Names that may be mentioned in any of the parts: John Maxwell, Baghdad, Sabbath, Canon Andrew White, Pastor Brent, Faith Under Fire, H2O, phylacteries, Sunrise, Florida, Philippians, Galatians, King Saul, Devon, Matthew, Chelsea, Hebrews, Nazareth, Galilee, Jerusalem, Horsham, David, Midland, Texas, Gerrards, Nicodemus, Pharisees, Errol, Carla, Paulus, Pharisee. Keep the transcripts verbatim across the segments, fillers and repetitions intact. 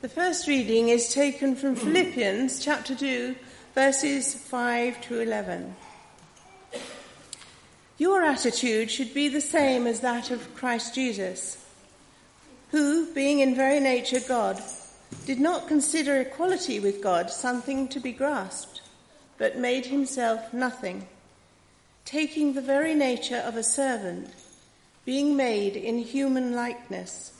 The first reading is taken from Philippians chapter two, verses five to eleven. Your attitude should be the same as that of Christ Jesus, who, being in very nature God, did not consider equality with God something to be grasped, but made himself nothing, taking the very nature of a servant, being made in human likeness.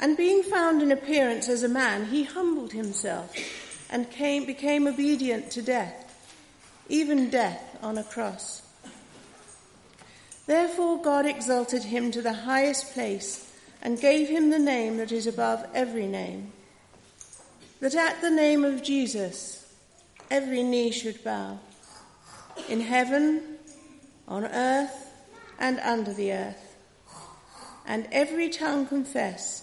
And being found in appearance as a man, he humbled himself and came, became obedient to death, even death on a cross. Therefore God exalted him to the highest place and gave him the name that is above every name, that at the name of Jesus every knee should bow, in heaven, on earth, and under the earth, and every tongue confess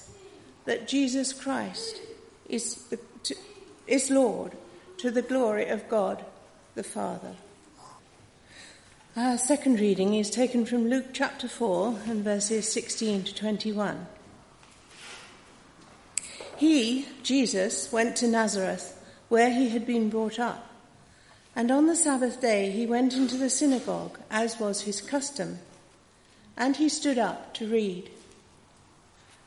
that Jesus Christ is, the, to, is Lord, to the glory of God the Father. Our second reading is taken from Luke chapter four and verses sixteen to twenty-one. He, Jesus, went to Nazareth, where he had been brought up, and on the Sabbath day he went into the synagogue, as was his custom, and he stood up to read.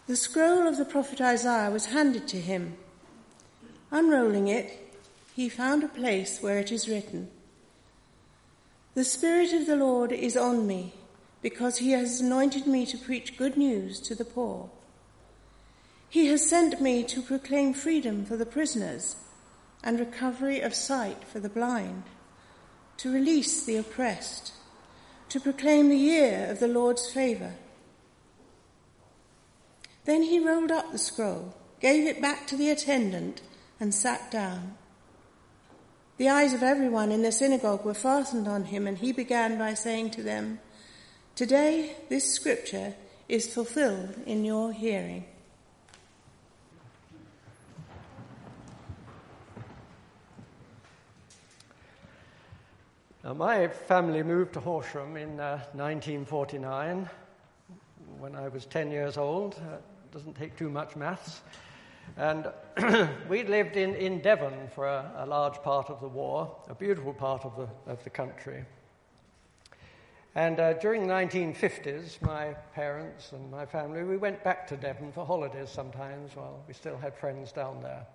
The scroll of the prophet Isaiah was handed to him. Unrolling it, he found a place where it is written, "The Spirit of the Lord is on me, because he has anointed me to preach good news to the poor. He has sent me to proclaim freedom for the prisoners and recovery of sight for the blind, to release the oppressed, to proclaim the year of the Lord's favour." Then he rolled up the scroll, gave it back to the attendant, and sat down. The eyes of everyone in the synagogue were fastened on him, and he began by saying to them, "Today this scripture is fulfilled in your hearing." Now, my family moved to Horsham in uh, nineteen forty-nine when I was ten years old. Uh, doesn't take too much maths. And we lived in, in Devon for a, a large part of the war, a beautiful part of the, of the country. And uh, during the nineteen fifties, my parents and my family, we went back to Devon for holidays sometimes. Well, we still had friends down there.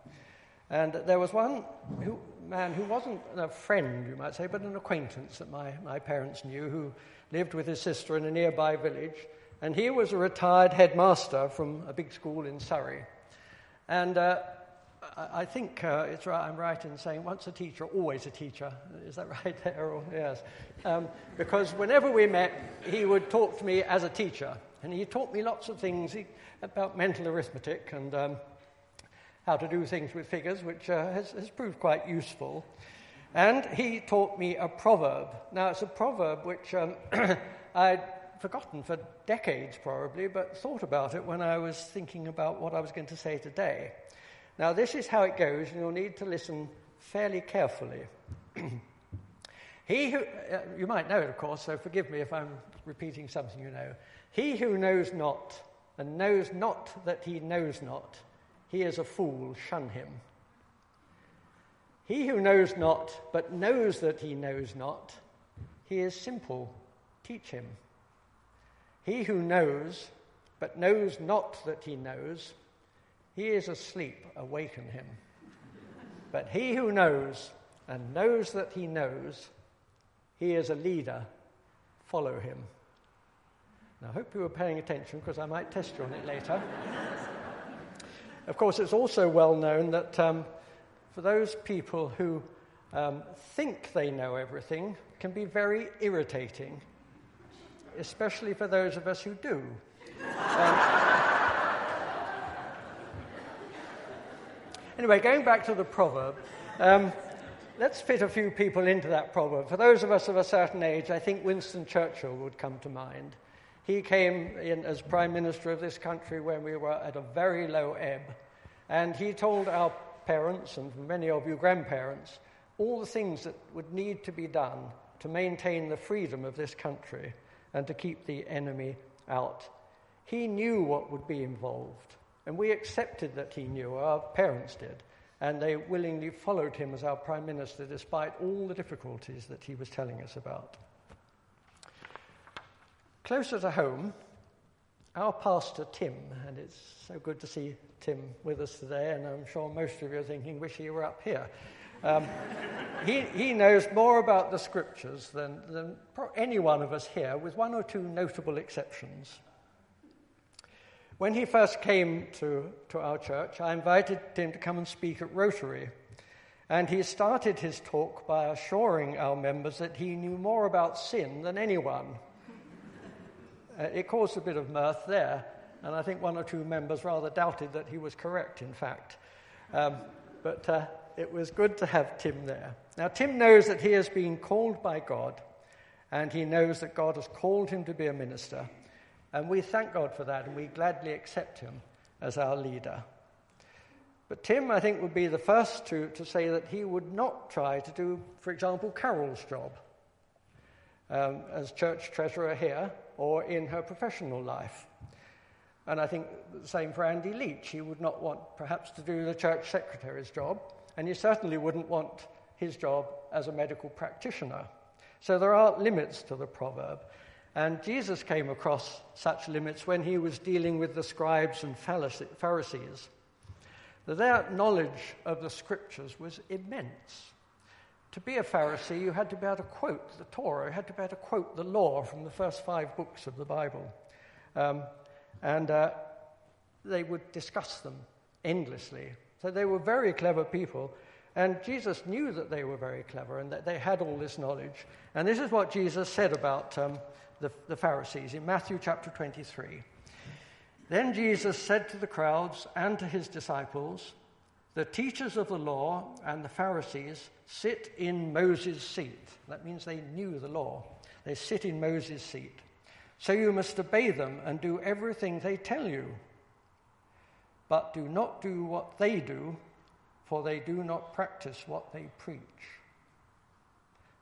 And there was one who, man who wasn't a friend, you might say, but an acquaintance that my, my parents knew, who lived with his sister in a nearby village. And he was a retired headmaster from a big school in Surrey. And uh, I think uh, it's right, I'm right in saying once a teacher, always a teacher. Is that right, Errol? Yes. Um, because whenever we met, he would talk to me as a teacher. And he taught me lots of things he, about mental arithmetic and um, how to do things with figures, which uh, has, has proved quite useful. And he taught me a proverb. Now, it's a proverb which um, I... forgotten for decades probably, but thought about it when I was thinking about what I was going to say today. Now, this is how it goes, and you'll need to listen fairly carefully. He who, uh, you might know it, of course, so forgive me if I'm repeating something you know. He who knows not, and knows not that he knows not, he is a fool, shun him. He who knows not, but knows that he knows not, he is simple, teach him. He who knows, but knows not that he knows, he is asleep, awaken him. But he who knows, and knows that he knows, he is a leader, follow him. Now, I hope you were paying attention, because I might test you on it later. Of course, it's also well known that um, for those people who um, think they know everything, can be very irritating, especially for those of us who do. Um, anyway, going back to the proverb, um, let's fit a few people into that proverb. For those of us of a certain age, I think Winston Churchill would come to mind. He came in as Prime Minister of this country when we were at a very low ebb, and he told our parents, and many of you grandparents, all the things that would need to be done to maintain the freedom of this country and to keep the enemy out. He knew what would be involved. And we accepted that he knew, our parents did, and they willingly followed him as our Prime Minister despite all the difficulties that he was telling us about. Closer to home, our pastor Tim, and it's so good to see Tim with us today, and I'm sure most of you are thinking, wish he were up here. Um, he, he knows more about the scriptures than, than any one of us here, with one or two notable exceptions. When he first came to, to our church, I invited him to come and speak at Rotary, and he started his talk by assuring our members that he knew more about sin than anyone. uh, it caused a bit of mirth there, and I think one or two members rather doubted that he was correct, in fact. Um, but uh, it was good to have Tim there. Now, Tim knows that he has been called by God, and he knows that God has called him to be a minister. And we thank God for that, and we gladly accept him as our leader. But Tim, I think, would be the first to, to say that he would not try to do, for example, Carol's job um, as church treasurer here or in her professional life. And I think the same for Andy Leach. He would not want, perhaps, to do the church secretary's job, and he certainly wouldn't want his job as a medical practitioner. So there are limits to the proverb. And Jesus came across such limits when he was dealing with the scribes and Pharisees. Their knowledge of the scriptures was immense. To be a Pharisee, you had to be able to quote the Torah, you had to be able to quote the law from the first five books of the Bible. Um, and uh, they would discuss them endlessly. So they were very clever people. And Jesus knew that they were very clever and that they had all this knowledge. And this is what Jesus said about um, the, the Pharisees in Matthew chapter twenty-three. Then Jesus said to the crowds and to his disciples, "The teachers of the law and the Pharisees sit in Moses' seat." That means they knew the law. They sit in Moses' seat. "So you must obey them and do everything they tell you. But do not do what they do, for they do not practice what they preach."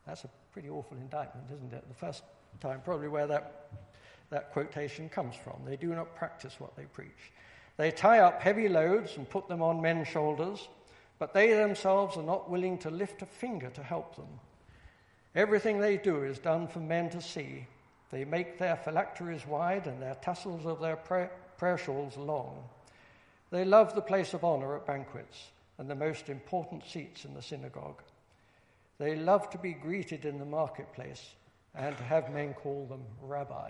That's a pretty awful indictment, isn't it? The first time probably where that, that quotation comes from. They do not practice what they preach. "They tie up heavy loads and put them on men's shoulders, but they themselves are not willing to lift a finger to help them. Everything they do is done for men to see. They make their phylacteries wide and their tassels of their prayer, prayer shawls long. They love the place of honor at banquets and the most important seats in the synagogue. They love to be greeted in the marketplace and to have men call them rabbi."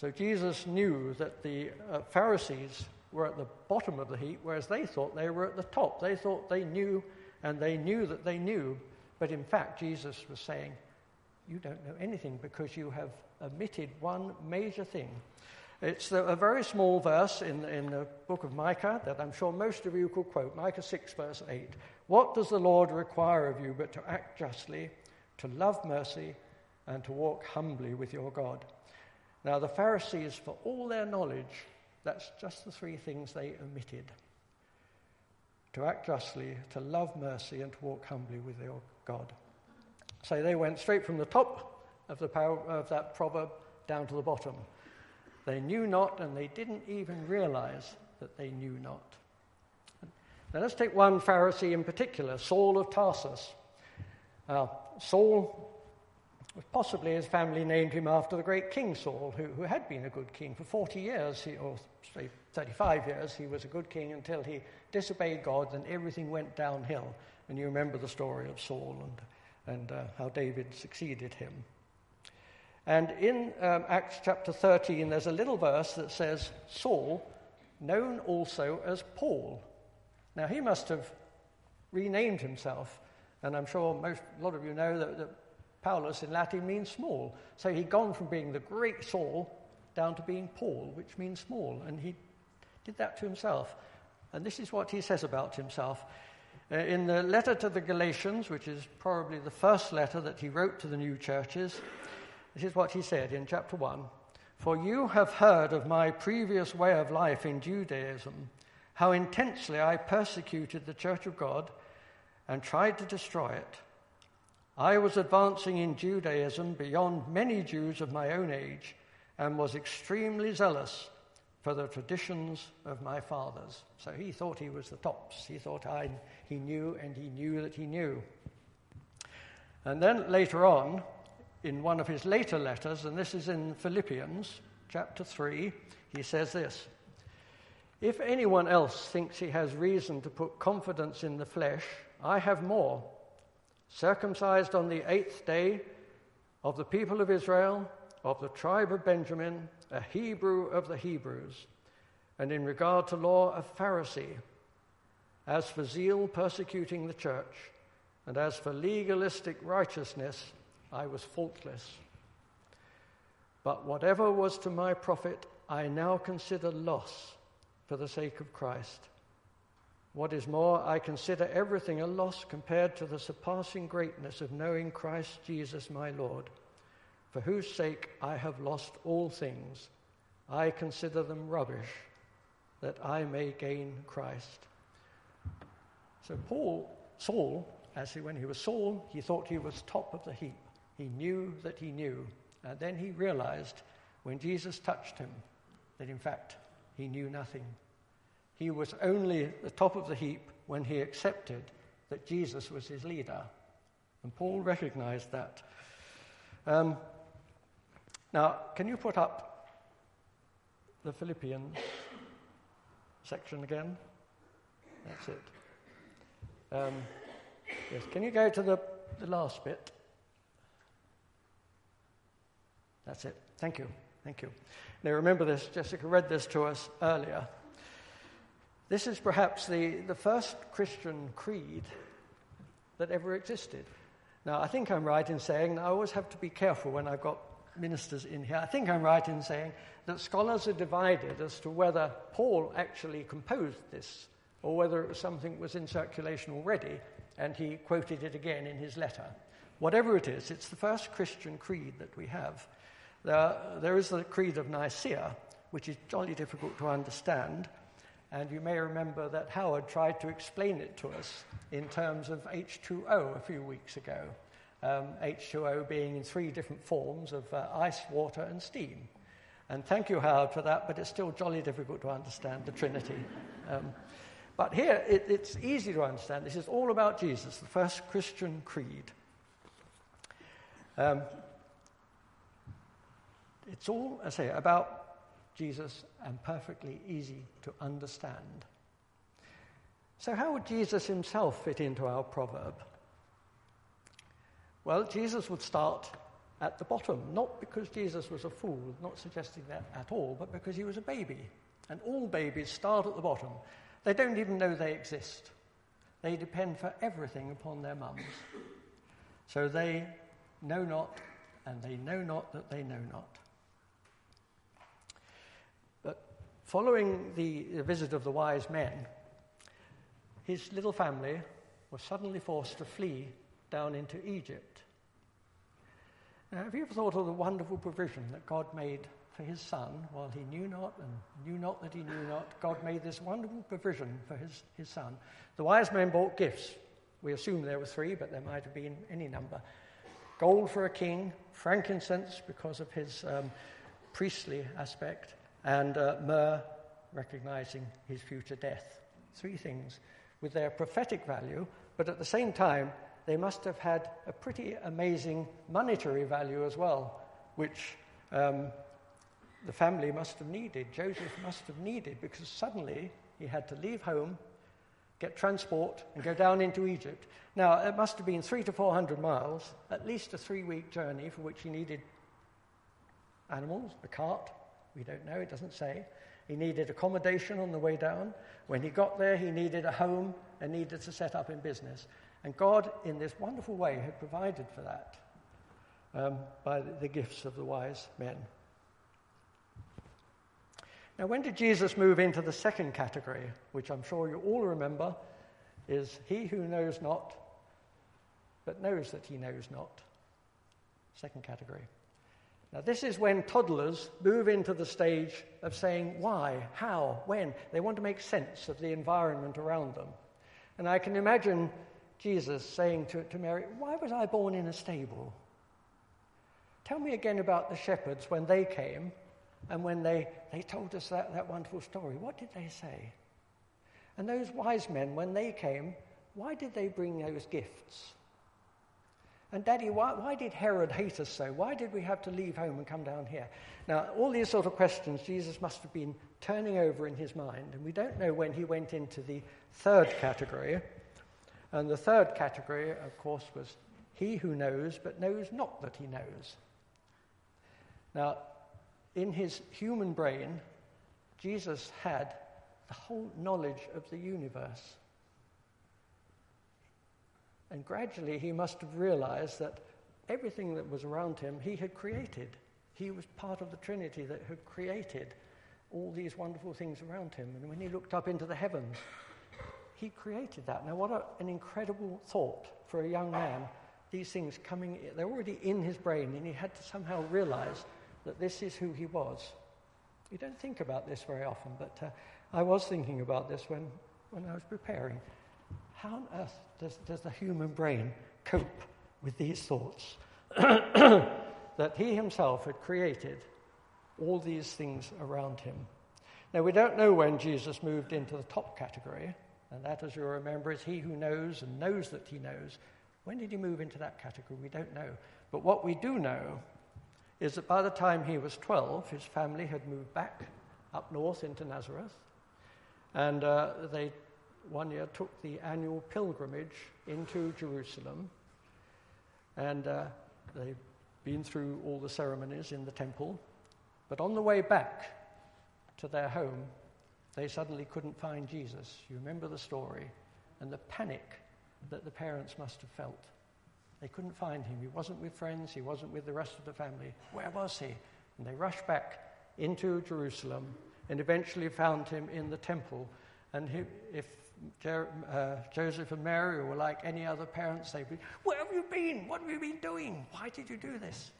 So Jesus knew that the uh, Pharisees were at the bottom of the heap, whereas they thought they were at the top. They thought they knew, and they knew that they knew. But in fact, Jesus was saying, you don't know anything because you have omitted one major thing. It's a very small verse in, in the book of Micah that I'm sure most of you could quote, Micah six, verse eight. "What does the Lord require of you but to act justly, to love mercy, and to walk humbly with your God?" Now, the Pharisees, for all their knowledge, that's just the three things they omitted. To act justly, to love mercy, and to walk humbly with your God. So they went straight from the top of, the, of that proverb down to the bottom. They knew not, and they didn't even realize that they knew not. Now let's take one Pharisee in particular, Saul of Tarsus. Uh, Saul, possibly his family named him after the great King Saul, who, who had been a good king for forty years, he, or say thirty-five years, he was a good king until he disobeyed God, and everything went downhill. And you remember the story of Saul and, and uh, how David succeeded him. And in um, Acts chapter thirteen, there's a little verse that says, "Saul, known also as Paul." Now, he must have renamed himself. And I'm sure most, a lot of you know that, that Paulus in Latin means small. So he'd gone from being the great Saul down to being Paul, which means small. And he did that to himself. And this is what he says about himself. Uh, in the letter to the Galatians, which is probably the first letter that he wrote to the new churches, this is what he said in chapter one. "For you have heard of my previous way of life in Judaism, how intensely I persecuted the church of God and tried to destroy it. I was advancing in Judaism beyond many Jews of my own age and was extremely zealous, for the traditions of my fathers. So he thought he was the tops. He thought I, he knew, and he knew that he knew. And then later on, in one of his later letters, and this is in Philippians chapter three, he says this: if anyone else thinks he has reason to put confidence in the flesh, I have more. Circumcised on the eighth day, of the people of Israel, of the tribe of Benjamin, a Hebrew of the Hebrews, and in regard to law, a Pharisee, as for zeal persecuting the church, and as for legalistic righteousness, I was faultless. But whatever was to my profit, I now consider loss for the sake of Christ. What is more, I consider everything a loss compared to the surpassing greatness of knowing Christ Jesus my Lord, for whose sake I have lost all things. I consider them rubbish, that I may gain Christ. So Paul, Saul, as he, when he was Saul, he thought he was top of the heap. He knew that he knew. And then he realized when Jesus touched him that in fact he knew nothing. He was only the top of the heap when he accepted that Jesus was his leader. And Paul recognized that. Um, now, can you put up the Philippians section again? That's it. Um, yes, can you go to the, the last bit? That's it. Thank you. Thank you. Now, remember this. Jessica read this to us earlier. This is perhaps the, the first Christian creed that ever existed. Now, I think I'm right in saying, and I always have to be careful when I've got ministers in here, I think I'm right in saying that scholars are divided as to whether Paul actually composed this or whether it was something that was in circulation already and he quoted it again in his letter. Whatever it is, it's the first Christian creed that we have. There, there is the Creed of Nicaea, which is jolly difficult to understand. And you may remember that Howard tried to explain it to us in terms of H two O a few weeks ago. Um, H two O being in three different forms of uh, ice, water, and steam. And thank you, Howard, for that, but it's still jolly difficult to understand the Trinity. Um, but here, it, it's easy to understand. This is all about Jesus, the first Christian creed. Um, it's all, I say, about Jesus, and perfectly easy to understand. So how would Jesus himself fit into our proverb? Well, Jesus would start at the bottom, not because Jesus was a fool, not suggesting that at all, but because he was a baby. And all babies start at the bottom. They don't even know they exist. They depend for everything upon their mums. So they know not, and they know not that they know not. Following the, the visit of the wise men, his little family was suddenly forced to flee down into Egypt. Now, have you ever thought of the wonderful provision that God made for his son? While he knew not and knew not that he knew not, God made this wonderful provision for his, his son. The wise men bought gifts. We assume there were three, but there might have been any number. Gold for a king, frankincense because of his um, priestly aspect, and uh, myrrh, recognizing his future death. Three things with their prophetic value, but at the same time, they must have had a pretty amazing monetary value as well, which um, the family must have needed, Joseph must have needed, because suddenly he had to leave home, get transport, and go down into Egypt. Now, it must have been three to four hundred miles, at least a three-week journey for which he needed animals, a cart, we don't know, it doesn't say. He needed accommodation on the way down. When he got there, he needed a home and needed to set up in business. And God, in this wonderful way, had provided for that um, by the, the gifts of the wise men. Now, when did Jesus move into the second category, which I'm sure you all remember, is he who knows not, but knows that he knows not? Second category. Now, this is when toddlers move into the stage of saying why, how, when. They want to make sense of the environment around them. And I can imagine Jesus saying to, to Mary, why was I born in a stable? Tell me again about the shepherds when they came And when they, they told us that, that wonderful story, what did they say? And those wise men, when they came, why did they bring those gifts? And Daddy, why, why did Herod hate us so? Why did we have to leave home and come down here? Now, all these sort of questions Jesus must have been turning over in his mind, and we don't know when he went into the third category. And the third category, of course, was he who knows but knows not that he knows. Now, in his human brain, Jesus had the whole knowledge of the universe. And gradually he must have realized that everything that was around him, he had created. He was part of the Trinity that had created all these wonderful things around him. And when he looked up into the heavens, he created that. Now, what a, an incredible thought for a young man. These things coming, they're already in his brain, and he had to somehow realize that this is who he was. You don't think about this very often, but uh, I was thinking about this when, when I was preparing. How on earth does, does the human brain cope with these thoughts? That he himself had created all these things around him. Now, we don't know when Jesus moved into the top category, and that, as you'll remember, is he who knows and knows that he knows. When did he move into that category? We don't know. But what we do know is that by the time he was twelve, his family had moved back up north into Nazareth, and uh, they one year took the annual pilgrimage into Jerusalem, and uh, they've been through all the ceremonies in the temple. But on the way back to their home, they suddenly couldn't find Jesus. You remember the story and the panic that the parents must have felt. They couldn't find him. He wasn't with friends. He wasn't with the rest of the family. Where was he? And they rushed back into Jerusalem and eventually found him in the temple. And he, if Jer- uh, Joseph and Mary were like any other parents, they'd be, where have you been? What have you been doing? Why did you do this?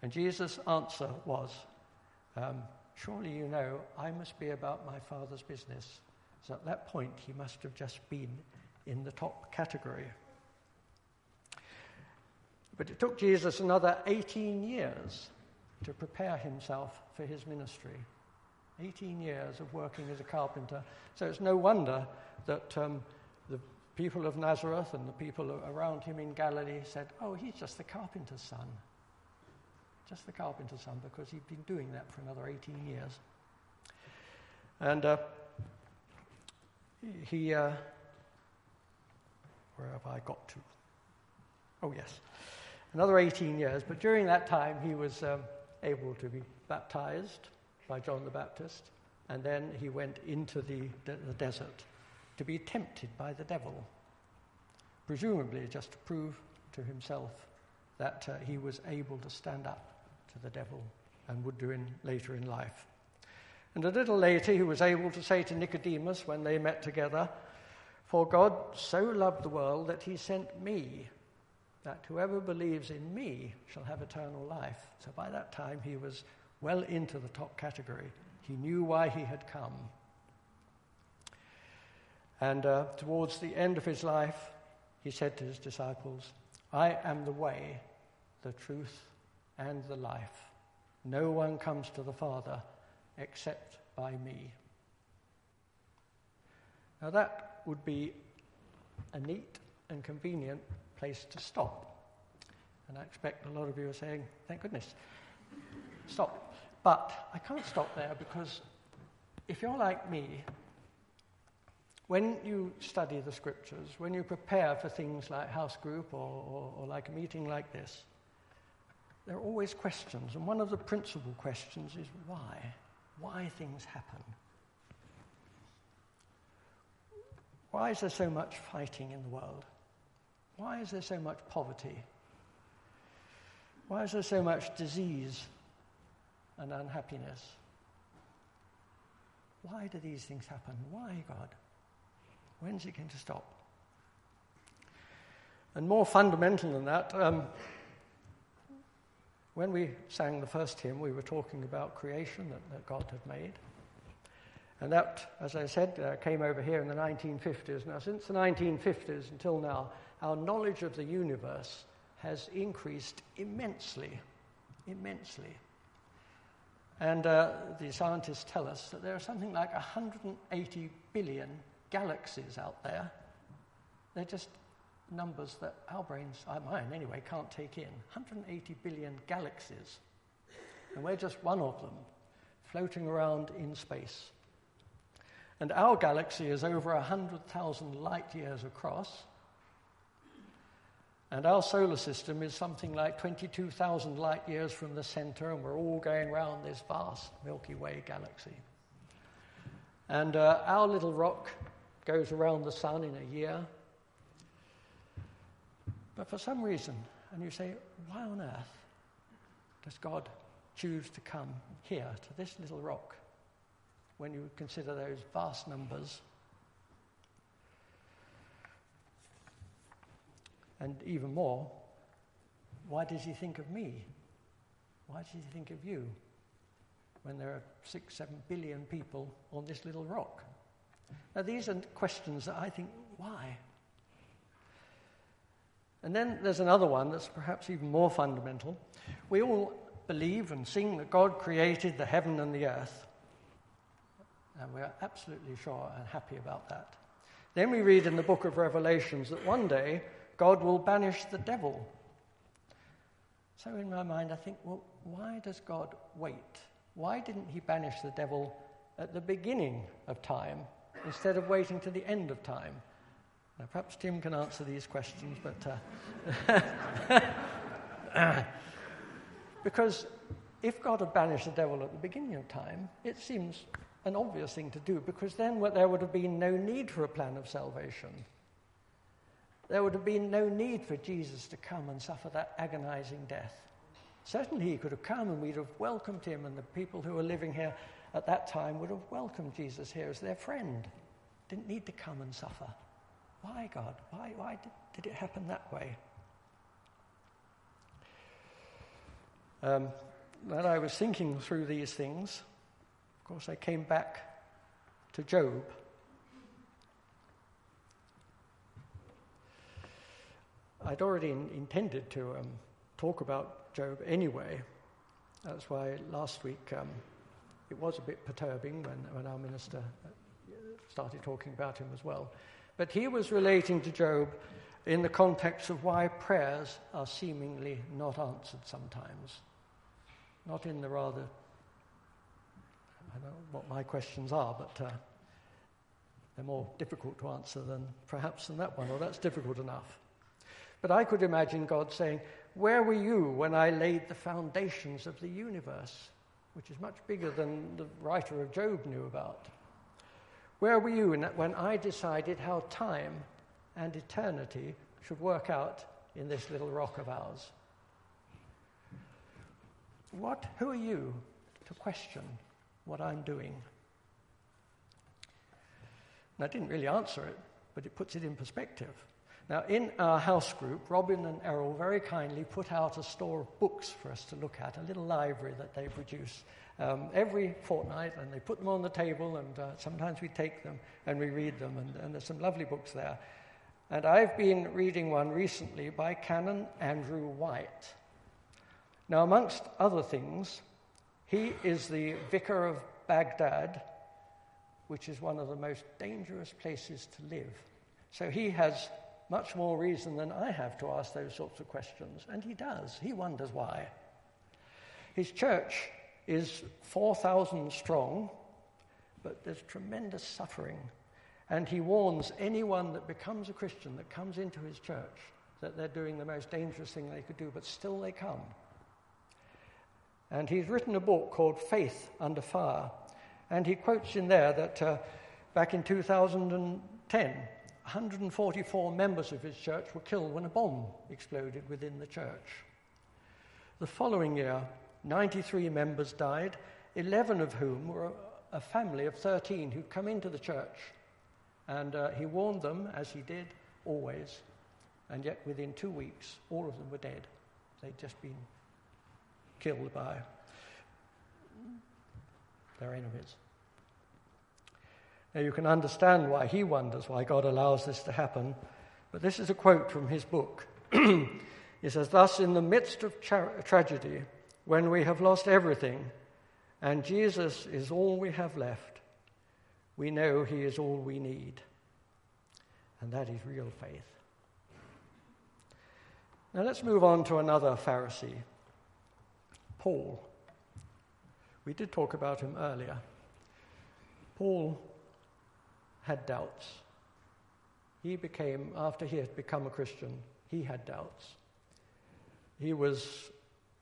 And Jesus' answer was, um, surely you know I must be about my Father's business. So at that point, he must have just been in the top category. But it took Jesus another eighteen years to prepare himself for his ministry. eighteen years of working as a carpenter. So it's no wonder that um, the people of Nazareth and the people around him in Galilee said, oh, he's just the carpenter's son. Just the carpenter's son, because he'd been doing that for another eighteen years. And uh, he... Uh, where have I got to? Oh, yes. Another eighteen years, but during that time he was um, able to be baptized by John the Baptist, and then he went into the, de- the desert to be tempted by the devil, presumably just to prove to himself that uh, he was able to stand up to the devil and would do in later in life. And a little later he was able to say to Nicodemus when they met together, for God so loved the world that he sent me, that whoever believes in me shall have eternal life. So by that time he was well into the top category. He knew why he had come. And uh, towards the end of his life, he said to his disciples, I am the way, the truth, and the life. No one comes to the Father except by me. Now that would be a neat and convenient place to stop. And I expect a lot of you are saying, thank goodness, stop. But I can't stop there, because if you're like me, when you study the scriptures, when you prepare for things like house group or, or, or like a meeting like this, there are always questions. And one of the principal questions is why? Why things happen? Why is there so much fighting in the world? Why is there so much poverty? Why is there so much disease and unhappiness? Why do these things happen? Why, God? When's it going to stop? And more fundamental than that, um, when we sang the first hymn, we were talking about creation that, that God had made. And that, as I said, uh, came over here in the nineteen fifties. Now, since the nineteen fifties until now, our knowledge of the universe has increased immensely, immensely. And uh, the scientists tell us that there are something like one hundred eighty billion galaxies out there. They're just numbers that our brains, mine anyway, can't take in. one hundred eighty billion galaxies. And we're just one of them, floating around in space. And our galaxy is over one hundred thousand light years across. And our solar system is something like twenty-two thousand light years from the center, and we're all going round this vast Milky Way galaxy. And uh, our little rock goes around the sun in a year. But for some reason, and you say, why on earth does God choose to come here to this little rock when you consider those vast numbers? And even more, why did he think of me? Why did he think of you when there are six, seven billion people on this little rock? Now, these are questions that I think, why? And then there's another one that's perhaps even more fundamental. We all believe and sing that God created the heaven and the earth. And we're absolutely sure and happy about that. Then we read in the book of Revelations that one day God will banish the devil. So in my mind, I think, well, why does God wait? Why didn't he banish the devil at the beginning of time instead of waiting to the end of time? Now, perhaps Tim can answer these questions, but... Uh, because if God had banished the devil at the beginning of time, it seems an obvious thing to do, because then there would have been no need for a plan of salvation. There would have been no need for Jesus to come and suffer that agonizing death. Certainly he could have come and we'd have welcomed him, and the people who were living here at that time would have welcomed Jesus here as their friend. Didn't need to come and suffer. Why, God? Why, why did, did it happen that way? Um, when I was thinking through these things, of course I came back to Job. I'd already in, intended to um, talk about Job anyway. That's why last week um, it was a bit perturbing when, when our minister started talking about him as well. But he was relating to Job in the context of why prayers are seemingly not answered sometimes. Not in the rather, I don't know what my questions are, but uh, they're more difficult to answer than perhaps than that one, or that's difficult enough. But I could imagine God saying, where were you when I laid the foundations of the universe, which is much bigger than the writer of Job knew about? Where were you when I decided how time and eternity should work out in this little rock of ours? What? Who are you to question what I'm doing? And I didn't really answer it, but it puts it in perspective. Now, in our house group, Robin and Errol very kindly put out a store of books for us to look at, a little library that they produce um, every fortnight, and they put them on the table, and uh, sometimes we take them and we read them, and, and there's some lovely books there. And I've been reading one recently by Canon Andrew White. Now, amongst other things, he is the vicar of Baghdad, which is one of the most dangerous places to live. So he has much more reason than I have to ask those sorts of questions. And he does. He wonders why. His church is four thousand strong, but there's tremendous suffering. And he warns anyone that becomes a Christian, that comes into his church, that they're doing the most dangerous thing they could do, but still they come. And he's written a book called Faith Under Fire. And he quotes in there that uh, back in two thousand ten, one hundred forty-four members of his church were killed when a bomb exploded within the church. The following year, ninety-three members died, eleven of whom were a family of thirteen who'd come into the church. And uh, he warned them, as he did always, and yet within two weeks, all of them were dead. They'd just been killed by their enemies. Now, you can understand why he wonders why God allows this to happen, but this is a quote from his book. He says, "Thus, in the midst of tra- tragedy, when we have lost everything, And Jesus is all we have left. We know he is all we need. And that is real faith. Now let's move on to another Pharisee, Paul. We did talk about him earlier. Paul had doubts. He became, after he had become a Christian, he had doubts. He was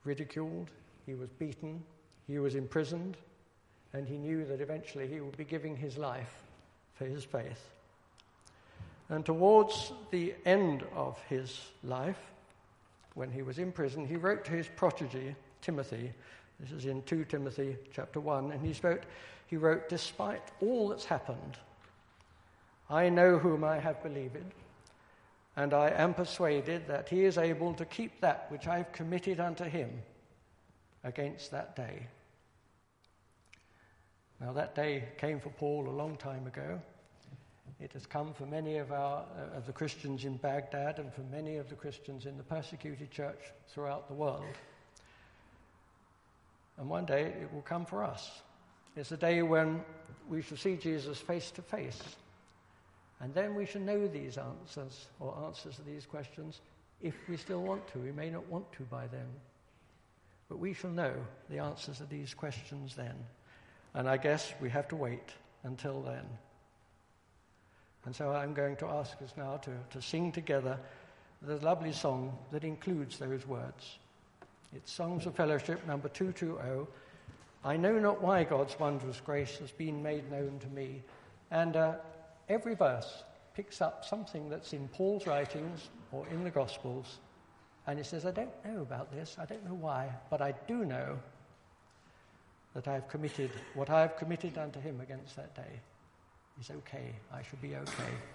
ridiculed, he was beaten, he was imprisoned, and he knew that eventually he would be giving his life for his faith. And towards the end of his life, when he was in prison, he wrote to his protege, Timothy. This is in Second Timothy chapter one, and he wrote, he wrote, "Despite all that's happened, I know whom I have believed, and I am persuaded that he is able to keep that which I have committed unto him against that day." Now that day came for Paul a long time ago. It has come for many of our uh, of the Christians in Baghdad and for many of the Christians in the persecuted church throughout the world. And one day it will come for us. It's a day when we shall see Jesus face to face. And then we shall know these answers, or answers to these questions, if we still want to. We may not want to by then. But we shall know the answers to these questions then. And I guess we have to wait until then. And so I'm going to ask us now to, to sing together the lovely song that includes those words. It's Songs of Fellowship, number two two oh. "I know not why God's wondrous grace has been made known to me." And uh, every verse picks up something that's in Paul's writings or in the Gospels. And he says, I don't know about this, I don't know why, but I do know that I have committed, what I have committed unto him against that day is okay. I shall be okay.